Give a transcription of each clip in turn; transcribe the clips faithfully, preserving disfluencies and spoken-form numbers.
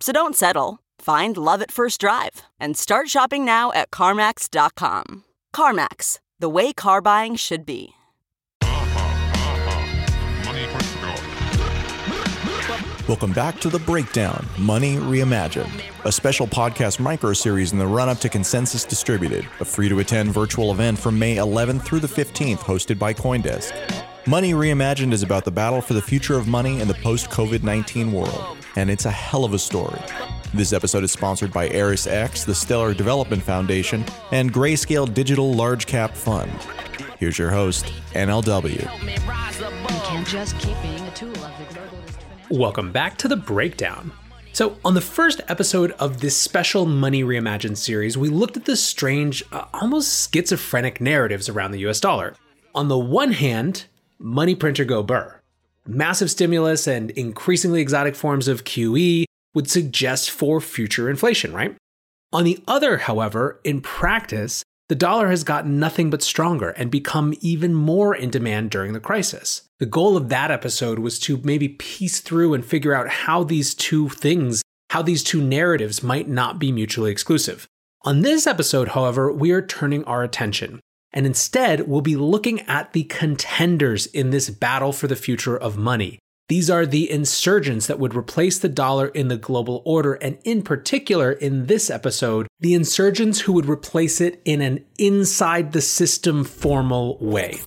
So don't settle. Find love at first drive and start shopping now at CarMax dot com. CarMax, the way car buying should be. Welcome back to The Breakdown, Money Reimagined, a special podcast micro-series in the run-up to Consensus Distributed, a free-to-attend virtual event from May eleventh through the fifteenth hosted by CoinDesk. Money Reimagined is about the battle for the future of money in the post-COVID nineteen world, and it's a hell of a story. This episode is sponsored by ErisX, the Stellar Development Foundation, and Grayscale Digital Large Cap Fund. Here's your host, N L W. Welcome back to The Breakdown. So on the first episode of this special Money Reimagined series, we looked at the strange, uh, almost schizophrenic narratives around the U S dollar. On the one hand, money printer go burr. Massive stimulus and increasingly exotic forms of Q E would suggest for future inflation, right? On the other, however, in practice, the dollar has gotten nothing but stronger and become even more in demand during the crisis. The goal of that episode was to maybe piece through and figure out how these two things, how these two narratives might not be mutually exclusive. On this episode, however, we are turning our attention. And instead, we'll be looking at the contenders in this battle for the future of money. These are the insurgents that would replace the dollar in the global order, and in particular, in this episode, the insurgents who would replace it in an inside-the-system formal way.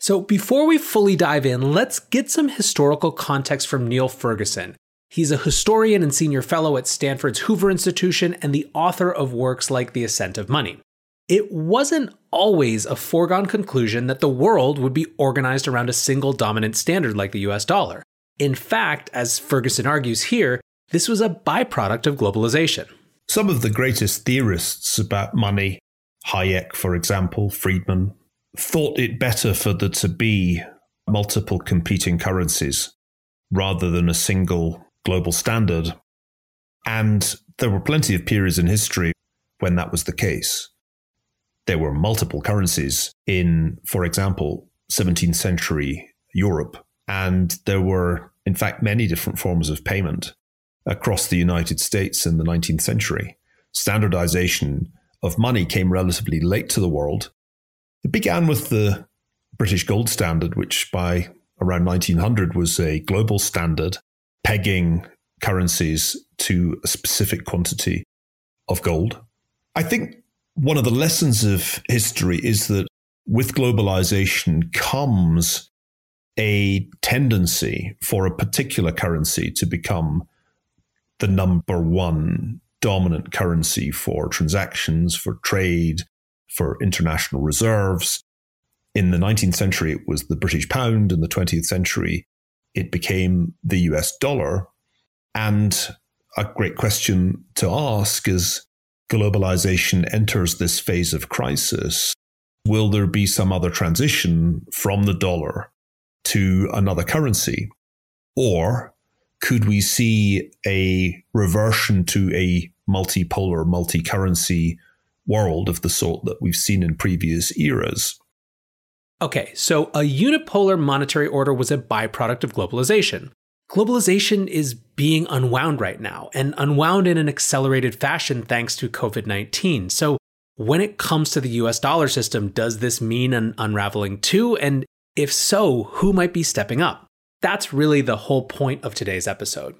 So before we fully dive in, let's get some historical context from Niall Ferguson. He's a historian and senior fellow at Stanford's Hoover Institution and the author of works like The Ascent of Money. It wasn't always a foregone conclusion that the world would be organized around a single dominant standard like the U S dollar. In fact, as Ferguson argues here, this was a byproduct of globalization. Some of the greatest theorists about money, Hayek, for example, Friedman, thought it better for there to be multiple competing currencies rather than a single global standard. And there were plenty of periods in history when that was the case. There were multiple currencies in, for example, seventeenth century Europe, and there were, in fact, many different forms of payment across the United States in the nineteenth century. Standardization of money came relatively late to the world. It began with the British gold standard, which by around nineteen hundred was a global standard, pegging currencies to a specific quantity of gold. I think one of the lessons of history is that with globalization comes a tendency for a particular currency to become the number one dominant currency for transactions, for trade, for international reserves. In the nineteenth century, it was the British pound. In the twentieth century, it became the U S dollar. And a great question to ask is, globalization enters this phase of crisis, will there be some other transition from the dollar to another currency? Or could we see a reversion to a multipolar, multi-currency world of the sort that we've seen in previous eras? Okay, so a unipolar monetary order was a byproduct of globalization. Globalization is being unwound right now, and unwound in an accelerated fashion thanks to COVID nineteen. So when it comes to the U S dollar system, does this mean an unraveling too? And if so, who might be stepping up? That's really the whole point of today's episode.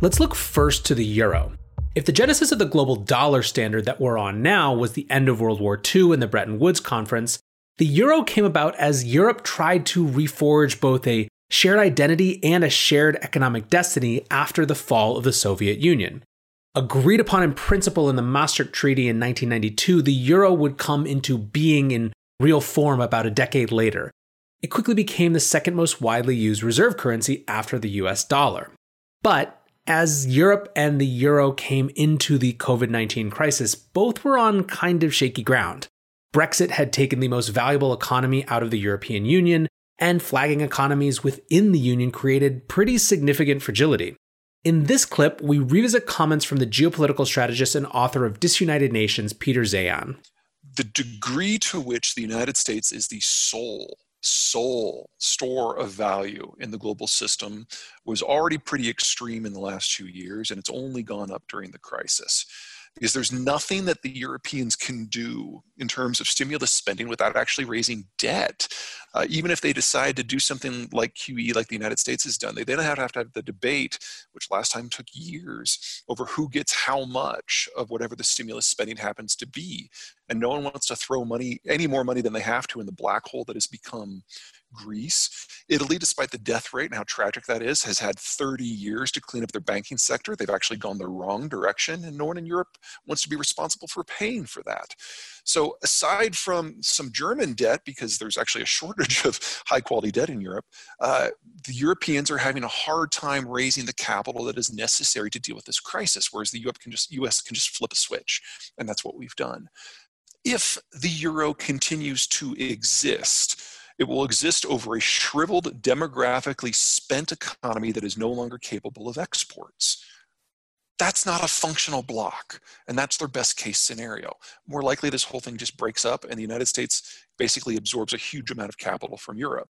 Let's look first to the euro. If the genesis of the global dollar standard that we're on now was the end of World War Two and the Bretton Woods Conference, the euro came about as Europe tried to reforge both a shared identity and a shared economic destiny after the fall of the Soviet Union. Agreed upon in principle in the Maastricht Treaty in nineteen ninety-two, the euro would come into being in real form about a decade later. It quickly became the second most widely used reserve currency after the U S dollar. But as Europe and the euro came into the covid nineteen crisis, both were on kind of shaky ground. Brexit had taken the most valuable economy out of the European Union, and flagging economies within the Union created pretty significant fragility. In this clip, we revisit comments from the geopolitical strategist and author of Disunited Nations, Peter Zeihan. The degree to which the United States is the sole, sole store of value in the global system was already pretty extreme in the last two years, and it's only gone up during the crisis. Because there's nothing that the Europeans can do in terms of stimulus spending without actually raising debt. Uh, even if they decide to do something like Q E, like the United States has done, they then have to have, to have the debate, which last time took years, over who gets how much of whatever the stimulus spending happens to be. And no one wants to throw money, any more money than they have to, in the black hole that has become Greece. Italy, despite the death rate and how tragic that is, has had thirty years to clean up their banking sector. They've actually gone the wrong direction, and no one in Europe wants to be responsible for paying for that. So aside from some German debt, because there's actually a shortage of high-quality debt in Europe, uh, the Europeans are having a hard time raising the capital that is necessary to deal with this crisis, whereas the U S can just, U S can just flip a switch, and that's what we've done. If the euro continues to exist, it will exist over a shriveled, demographically spent economy that is no longer capable of exports. That's not a functional bloc, and that's their best case scenario. More likely, this whole thing just breaks up, and the United States basically absorbs a huge amount of capital from Europe.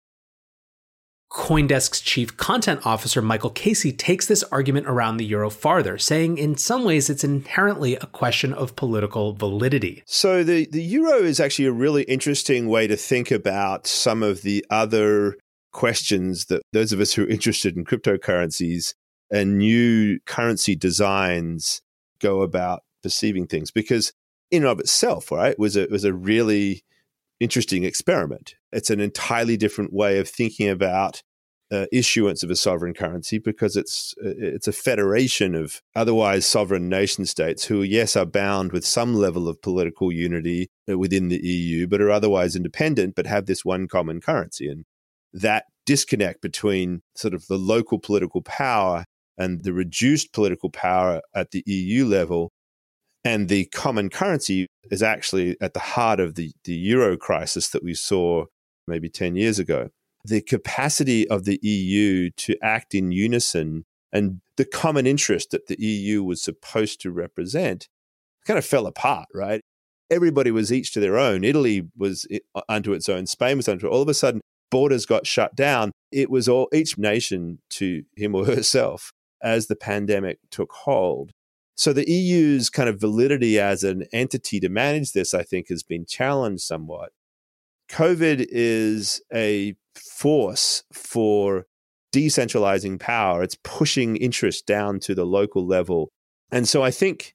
CoinDesk's chief content officer, Michael Casey, takes this argument around the euro farther, saying in some ways it's inherently a question of political validity. So the, the euro is actually a really interesting way to think about some of the other questions that those of us who are interested in cryptocurrencies and new currency designs go about perceiving things. Because in and of itself, right, was a, was a really interesting experiment. It's an entirely different way of thinking about uh, issuance of a sovereign currency, because it's it's a federation of otherwise sovereign nation states who, yes, are bound with some level of political unity within the E U, but are otherwise independent, but have this one common currency. And that disconnect between sort of the local political power and the reduced political power at the E U level and the common currency is actually at the heart of the, the euro crisis that we saw maybe ten years ago. The capacity of the E U to act in unison and the common interest that the E U was supposed to represent kind of fell apart, right? Everybody was each to their own. Italy was unto its own. Spain was unto it. All of a sudden, borders got shut down. It was all each nation to him or herself as the pandemic took hold. So the E U's kind of validity as an entity to manage this, I think, has been challenged somewhat. COVID is a force for decentralizing power. It's pushing interest down to the local level. And so I think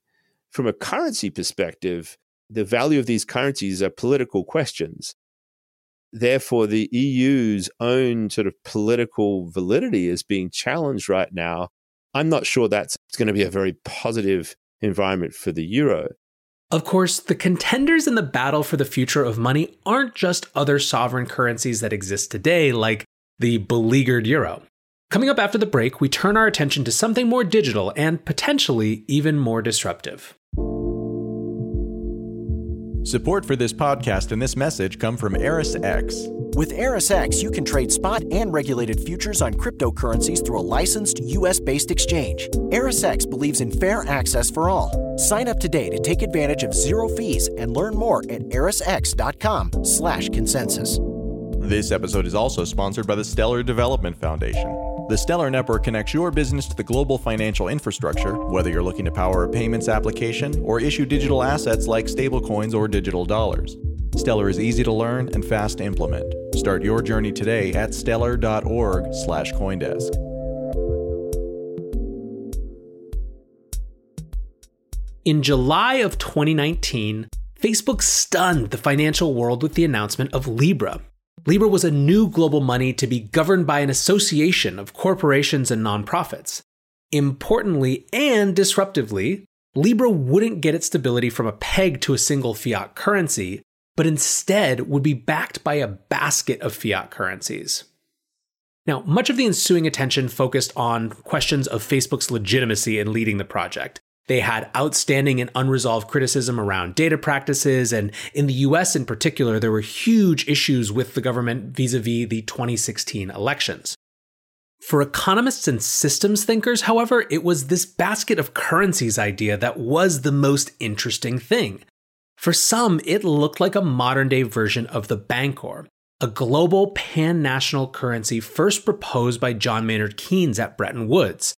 from a currency perspective, the value of these currencies are political questions. Therefore, the E U's own sort of political validity is being challenged right now. I'm not sure that's going to be a very positive environment for the euro. Of course, the contenders in the battle for the future of money aren't just other sovereign currencies that exist today, like the beleaguered euro. Coming up after the break, we turn our attention to something more digital and potentially even more disruptive. Support for this podcast and this message come from ErisX. With ErisX, you can trade spot and regulated futures on cryptocurrencies through a licensed U S-based exchange. ErisX believes in fair access for all. Sign up today to take advantage of zero fees and learn more at erisx dot com slash consensus. This episode is also sponsored by the Stellar Development Foundation. The Stellar Network connects your business to the global financial infrastructure, whether you're looking to power a payments application or issue digital assets like stablecoins or digital dollars. Stellar is easy to learn and fast to implement. Start your journey today at stellar dot org slash coindesk. In July of twenty nineteen, Facebook stunned the financial world with the announcement of Libra. Libra was a new global money to be governed by an association of corporations and nonprofits. Importantly and disruptively, Libra wouldn't get its stability from a peg to a single fiat currency, but instead would be backed by a basket of fiat currencies. Now, much of the ensuing attention focused on questions of Facebook's legitimacy in leading the project. They had outstanding and unresolved criticism around data practices, and in the U S in particular, there were huge issues with the government vis-a-vis the twenty sixteen elections. For economists and systems thinkers, however, it was this basket of currencies idea that was the most interesting thing. For some, it looked like a modern-day version of the Bancor, a global pan-national currency first proposed by John Maynard Keynes at Bretton Woods.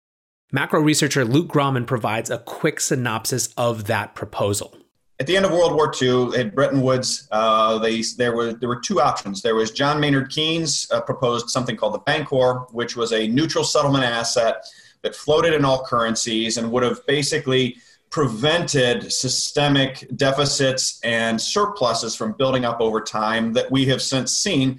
Macro researcher Luke Gromen provides a quick synopsis of that proposal. At the end of World War Two, at Bretton Woods, uh, they, there, were, there were two options. There was John Maynard Keynes uh, proposed something called the Bancor, which was a neutral settlement asset that floated in all currencies and would have basically prevented systemic deficits and surpluses from building up over time that we have since seen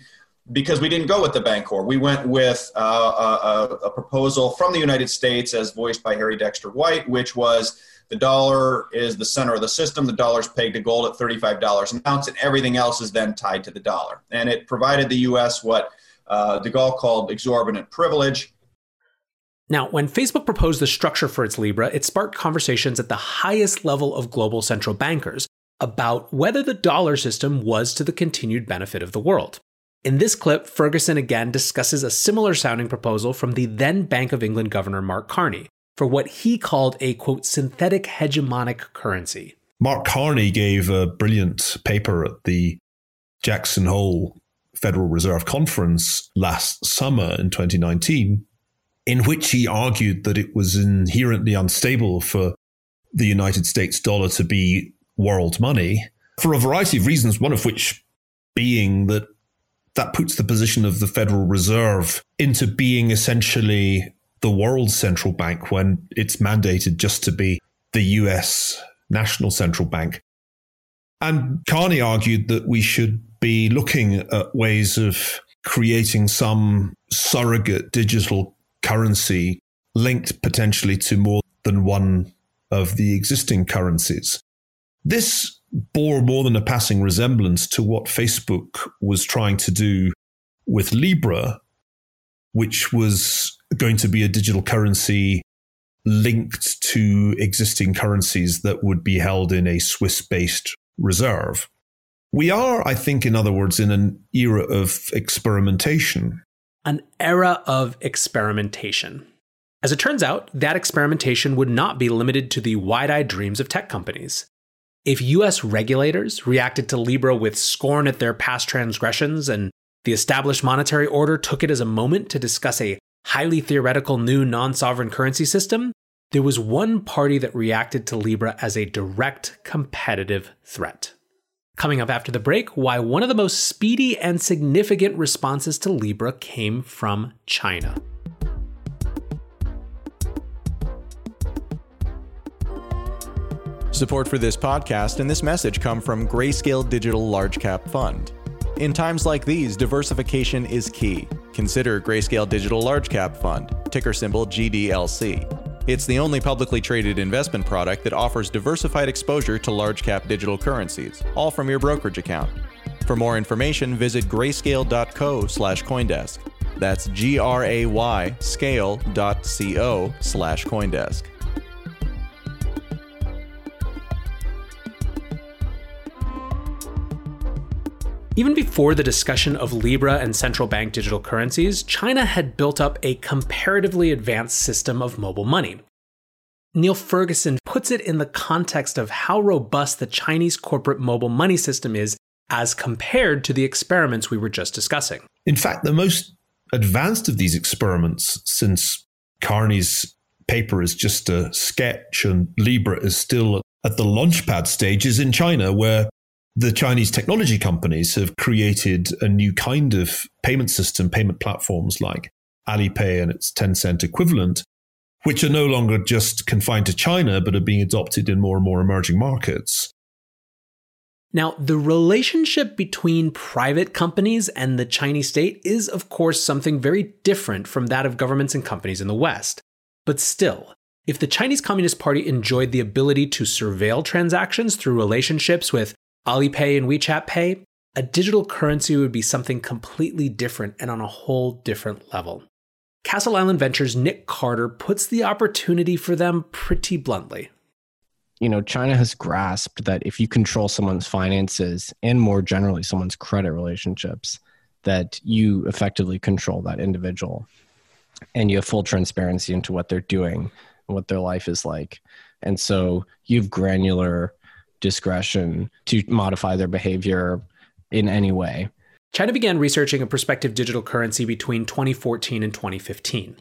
because we didn't go with the Bancor. We went with uh, a, a proposal from the United States as voiced by Harry Dexter White, which was the dollar is the center of the system. The dollar's pegged to gold at thirty-five dollars an ounce, and everything else is then tied to the dollar. And it provided the U S what uh, de Gaulle called exorbitant privilege. Now, when Facebook proposed the structure for its Libra, it sparked conversations at the highest level of global central bankers about whether the dollar system was to the continued benefit of the world. In this clip, Ferguson again discusses a similar sounding proposal from the then Bank of England governor Mark Carney for what he called a, quote, synthetic hegemonic currency. Mark Carney gave a brilliant paper at the Jackson Hole Federal Reserve Conference last summer in twenty nineteen, in which he argued that it was inherently unstable for the United States dollar to be world money for a variety of reasons, one of which being that that puts the position of the Federal Reserve into being essentially the world's central bank when it's mandated just to be the U S national central bank. And Carney argued that we should be looking at ways of creating some surrogate digital currency linked potentially to more than one of the existing currencies. This bore more than a passing resemblance to what Facebook was trying to do with Libra, which was going to be a digital currency linked to existing currencies that would be held in a Swiss-based reserve. We are, I think, in other words, in an era of experimentation. An era of experimentation. As it turns out, that experimentation would not be limited to the wide-eyed dreams of tech companies. If U S regulators reacted to Libra with scorn at their past transgressions and the established monetary order took it as a moment to discuss a highly theoretical new non-sovereign currency system, there was one party that reacted to Libra as a direct competitive threat. Coming up after the break, why one of the most speedy and significant responses to Libra came from China. Support for this podcast and this message come from Grayscale Digital Large Cap Fund. In times like these, diversification is key. Consider Grayscale Digital Large Cap Fund, ticker symbol G D L C. It's the only publicly traded investment product that offers diversified exposure to large cap digital currencies, all from your brokerage account. For more information, visit grayscale.co slash CoinDesk. That's G R A Y scale.co slash CoinDesk. Even before the discussion of Libra and central bank digital currencies, China had built up a comparatively advanced system of mobile money. Niall Ferguson puts it in the context of how robust the Chinese corporate mobile money system is as compared to the experiments we were just discussing. In fact, the most advanced of these experiments, since Carney's paper is just a sketch and Libra is still at the launchpad stage, is in China, where the Chinese technology companies have created a new kind of payment system, payment platforms like Alipay and its Tencent equivalent, which are no longer just confined to China, but are being adopted in more and more emerging markets. Now, the relationship between private companies and the Chinese state is, of course, something very different from that of governments and companies in the West. But still, if the Chinese Communist Party enjoyed the ability to surveil transactions through relationships with Alipay and WeChat Pay, a digital currency would be something completely different and on a whole different level. Castle Island Ventures' Nick Carter puts the opportunity for them pretty bluntly. You know, China has grasped that if you control someone's finances and more generally someone's credit relationships, that you effectively control that individual and you have full transparency into what they're doing and what their life is like. And so you have granular discretion to modify their behavior in any way. China began researching a prospective digital currency between twenty fourteen and twenty fifteen.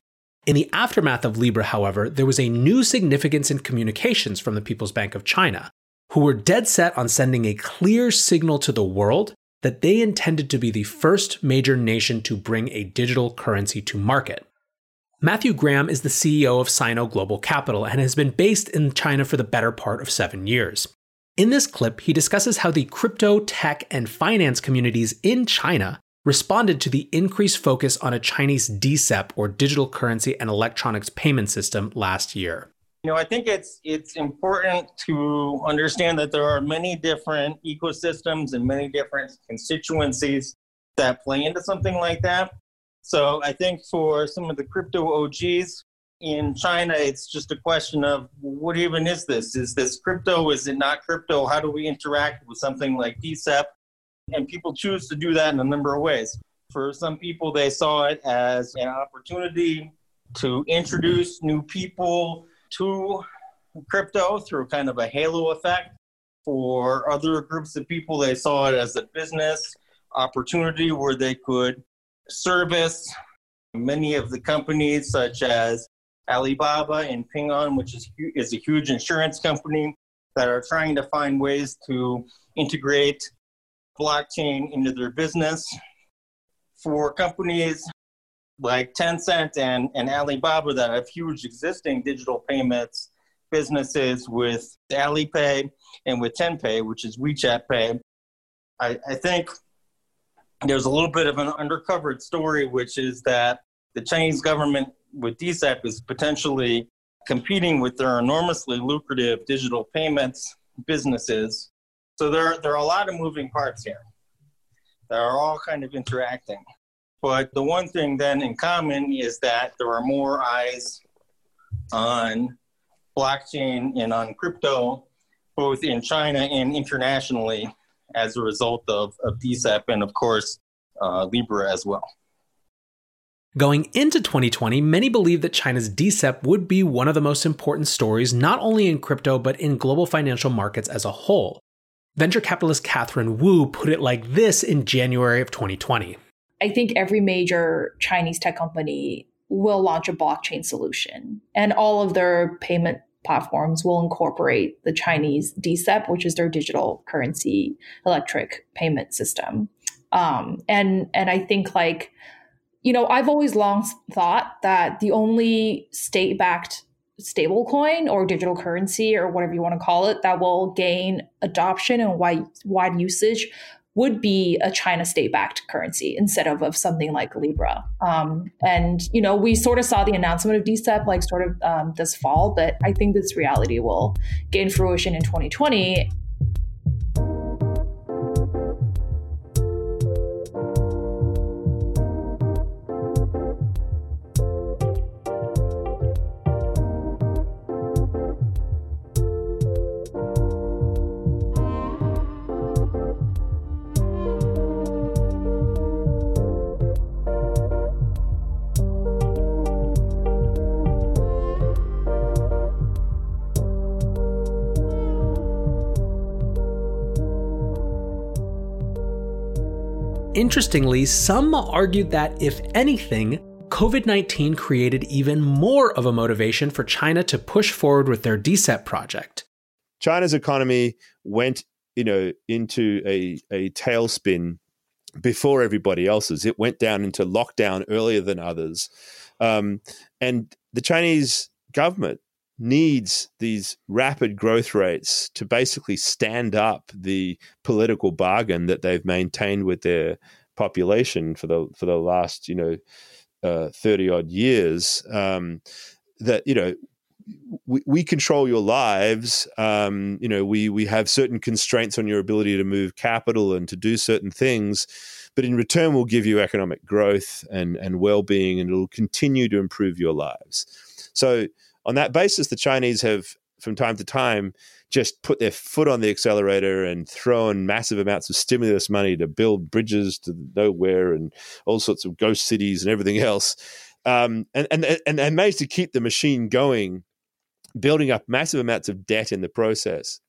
In the aftermath of Libra, however, there was a new significance in communications from the People's Bank of China, who were dead set on sending a clear signal to the world that they intended to be the first major nation to bring a digital currency to market. Matthew Graham is the C E O of Sino Global Capital and has been based in China for the better part of seven years. In this clip, he discusses how the crypto, tech, and finance communities in China responded to the increased focus on a Chinese D C E P, or digital currency and electronics payment system, last year. You know, I think it's it's important to understand that there are many different ecosystems and many different constituencies that play into something like that. So I think for some of the crypto O Gs in China, it's just a question of what even is this? Is this crypto? Is it not crypto? How do we interact with something like D C E P? And people choose to do that in a number of ways. For some people, they saw it as an opportunity to introduce new people to crypto through kind of a halo effect. For other groups of people, they saw it as a business opportunity where they could service many of the companies such as Alibaba and Ping An, which is, is a huge insurance company that are trying to find ways to integrate blockchain into their business. For companies like Tencent and, and Alibaba that have huge existing digital payments businesses with Alipay and with Tenpay, which is WeChat Pay, I, I think there's a little bit of an undercovered story, which is that the Chinese government with D C E P is potentially competing with their enormously lucrative digital payments businesses. So there, there are a lot of moving parts here that are all kind of interacting. But the one thing then in common is that there are more eyes on blockchain and on crypto, both in China and internationally, as a result of, of D C E P and, of course, uh, Libra as well. Going into twenty twenty, many believed that China's D C E P would be one of the most important stories, not only in crypto, but in global financial markets as a whole. Venture capitalist Catherine Wu put it like this in January of twenty twenty. I think every major Chinese tech company will launch a blockchain solution, and all of their payment platforms will incorporate the Chinese D C E P, which is their digital currency electronic payment system. Um, and and I think like, you know, I've always long thought that the only state-backed stablecoin or digital currency or whatever you want to call it that will gain adoption and wide, wide usage would be a China state-backed currency instead of, of something like Libra. Um, and, you know, we sort of saw the announcement of D C E P like sort of um, this fall, but I think this reality will gain fruition in twenty twenty. Interestingly, some argued that, if anything, COVID nineteen created even more of a motivation for China to push forward with their D C E P project. China's economy went, you know, into a, a tailspin before everybody else's. It went down into lockdown earlier than others. Um, and the Chinese government needs these rapid growth rates to basically stand up the political bargain that they've maintained with their population for the for the last, you know, uh, thirty odd years. Um, that, you know, we, we control your lives. Um, you know, we we have certain constraints on your ability to move capital and to do certain things. But in return, we'll give you economic growth and, and well-being, and it'll continue to improve your lives. So on that basis, the Chinese have, from time to time, just put their foot on the accelerator and thrown massive amounts of stimulus money to build bridges to nowhere and all sorts of ghost cities and everything else, um, and, and, and, and managed to keep the machine going, building up massive amounts of debt in the process.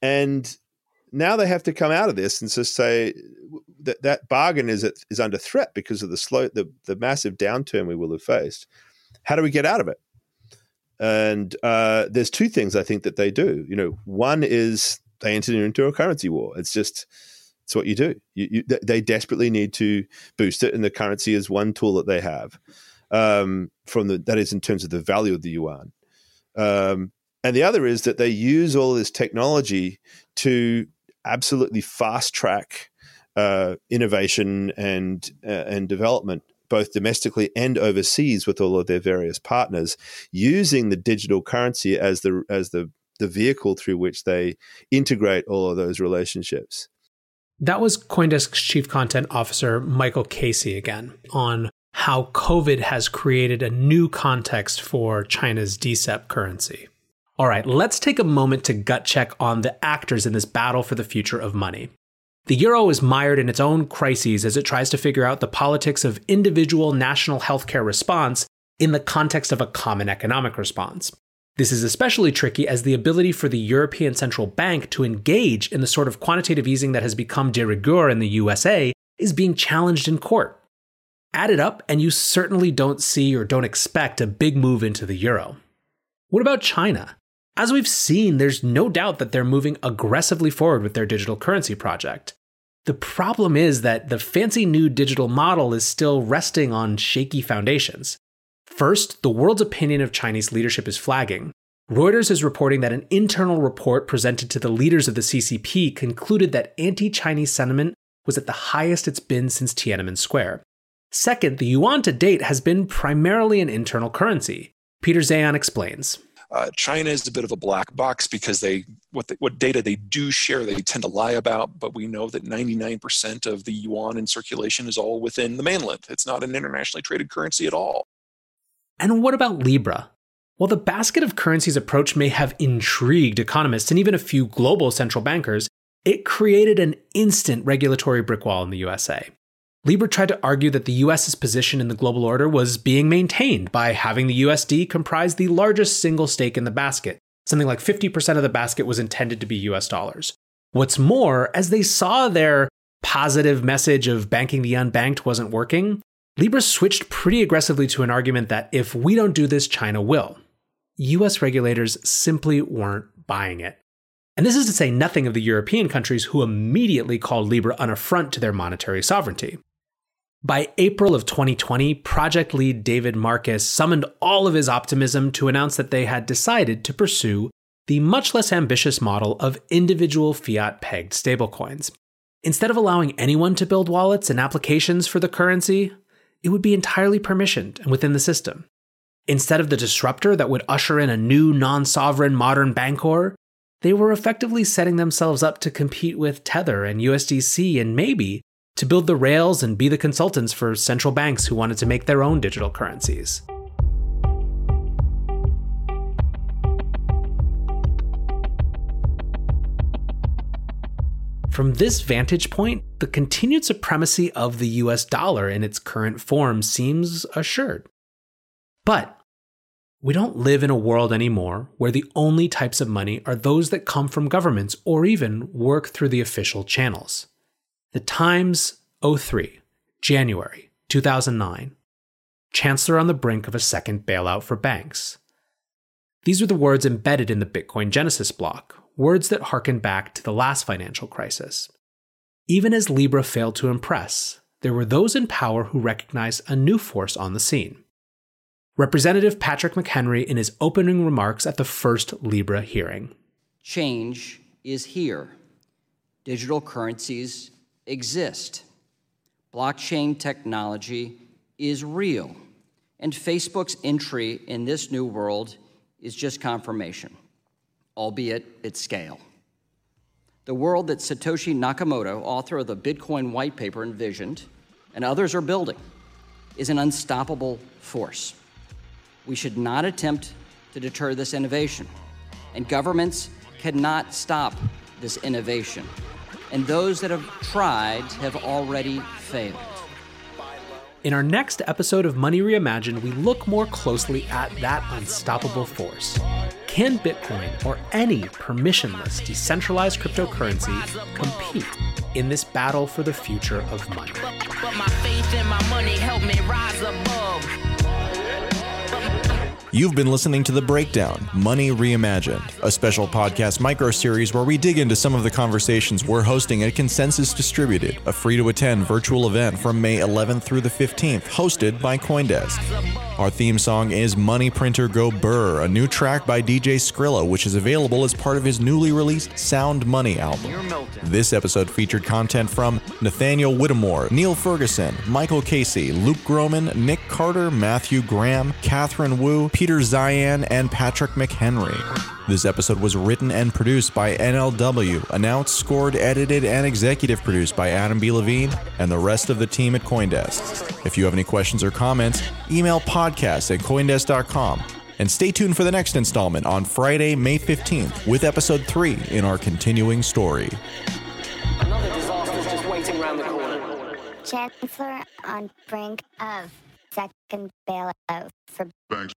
And now they have to come out of this and just say that that bargain is is under threat because of the slow, the, the massive downturn we will have faced. How do we get out of it? And uh, there's two things I think that they do. You know, one is they enter into a currency war. It's just it's what you do. You, you, they desperately need to boost it, and the currency is one tool that they have. Um, from the that is in terms of the value of the yuan. Um, and the other is that they use all this technology to absolutely fast track uh, innovation and uh, and development, both domestically and overseas, with all of their various partners, using the digital currency as the as the the vehicle through which they integrate all of those relationships. That was CoinDesk's Chief Content Officer, Michael Casey, again, on how COVID has created a new context for China's D C E P currency. All right, let's take a moment to gut check on the actors in this battle for the future of money. The euro is mired in its own crises as it tries to figure out the politics of individual national healthcare response in the context of a common economic response. This is especially tricky as the ability for the European Central Bank to engage in the sort of quantitative easing that has become de rigueur in the U S A is being challenged in court. Add it up, and you certainly don't see or don't expect a big move into the euro. What about China? As we've seen, there's no doubt that they're moving aggressively forward with their digital currency project. The problem is that the fancy new digital model is still resting on shaky foundations. First, the world's opinion of Chinese leadership is flagging. Reuters is reporting that an internal report presented to the leaders of the C C P concluded that anti-Chinese sentiment was at the highest it's been since Tiananmen Square. Second, the yuan to date has been primarily an internal currency. Peter Zeihan explains. Uh, China is a bit of a black box because they what the, what data they do share, they tend to lie about, but we know that ninety-nine percent of the yuan in circulation is all within the mainland. It's not an internationally traded currency at all. And what about Libra? While the basket of currencies approach may have intrigued economists and even a few global central bankers, it created an instant regulatory brick wall in the U S A. Libra tried to argue that the U S's position in the global order was being maintained by having the U S D comprise the largest single stake in the basket. Something like fifty percent of the basket was intended to be U S dollars. What's more, as they saw their positive message of banking the unbanked wasn't working, Libra switched pretty aggressively to an argument that if we don't do this, China will. U S regulators simply weren't buying it. And this is to say nothing of the European countries who immediately called Libra an affront to their monetary sovereignty. By April of twenty twenty, project lead David Marcus summoned all of his optimism to announce that they had decided to pursue the much less ambitious model of individual fiat-pegged stablecoins. Instead of allowing anyone to build wallets and applications for the currency, it would be entirely permissioned and within the system. Instead of the disruptor that would usher in a new non-sovereign modern Bancor, they were effectively setting themselves up to compete with Tether and U S D C and maybe to build the rails and be the consultants for central banks who wanted to make their own digital currencies. From this vantage point, the continued supremacy of the U S dollar in its current form seems assured. But we don't live in a world anymore where the only types of money are those that come from governments or even work through the official channels. The Times, oh three, January two thousand nine. Chancellor on the brink of a second bailout for banks. These are the words embedded in the Bitcoin Genesis block, words that harken back to the last financial crisis. Even as Libra failed to impress, there were those in power who recognized a new force on the scene. Representative Patrick McHenry in his opening remarks at the first Libra hearing. Change is here. Digital currencies exist. Blockchain technology is real. And Facebook's entry in this new world is just confirmation, albeit at scale. The world that Satoshi Nakamoto, author of the Bitcoin white paper, envisioned, and others are building, is an unstoppable force. We should not attempt to deter this innovation, and governments cannot stop this innovation. And those that have tried have already failed. In our next episode of Money Reimagined, we look more closely at that unstoppable force. Can Bitcoin or any permissionless decentralized cryptocurrency compete in this battle for the future of money? You've been listening to The Breakdown, Money Reimagined, a special podcast micro-series where we dig into some of the conversations we're hosting at Consensus Distributed, a free-to-attend virtual event from May eleventh through the fifteenth, hosted by CoinDesk. Our theme song is Money Printer Go Burr, a new track by D J Skrilla, which is available as part of his newly released Sound Money album. This episode featured content from Nathaniel Whittemore, Niall Ferguson, Michael Casey, Luke Gromen, Nick Carter, Matthew Graham, Catherine Wu, Peter Zeihan, and Patrick McHenry. This episode was written and produced by N L W, announced, scored, edited, and executive produced by Adam B. Levine and the rest of the team at CoinDesk. If you have any questions or comments, email podcast at coindesk dot com. And stay tuned for the next installment on Friday, May fifteenth, with episode three in our continuing story. Another disaster's just waiting around the corner. Chancellor on brink of second bailout for banks.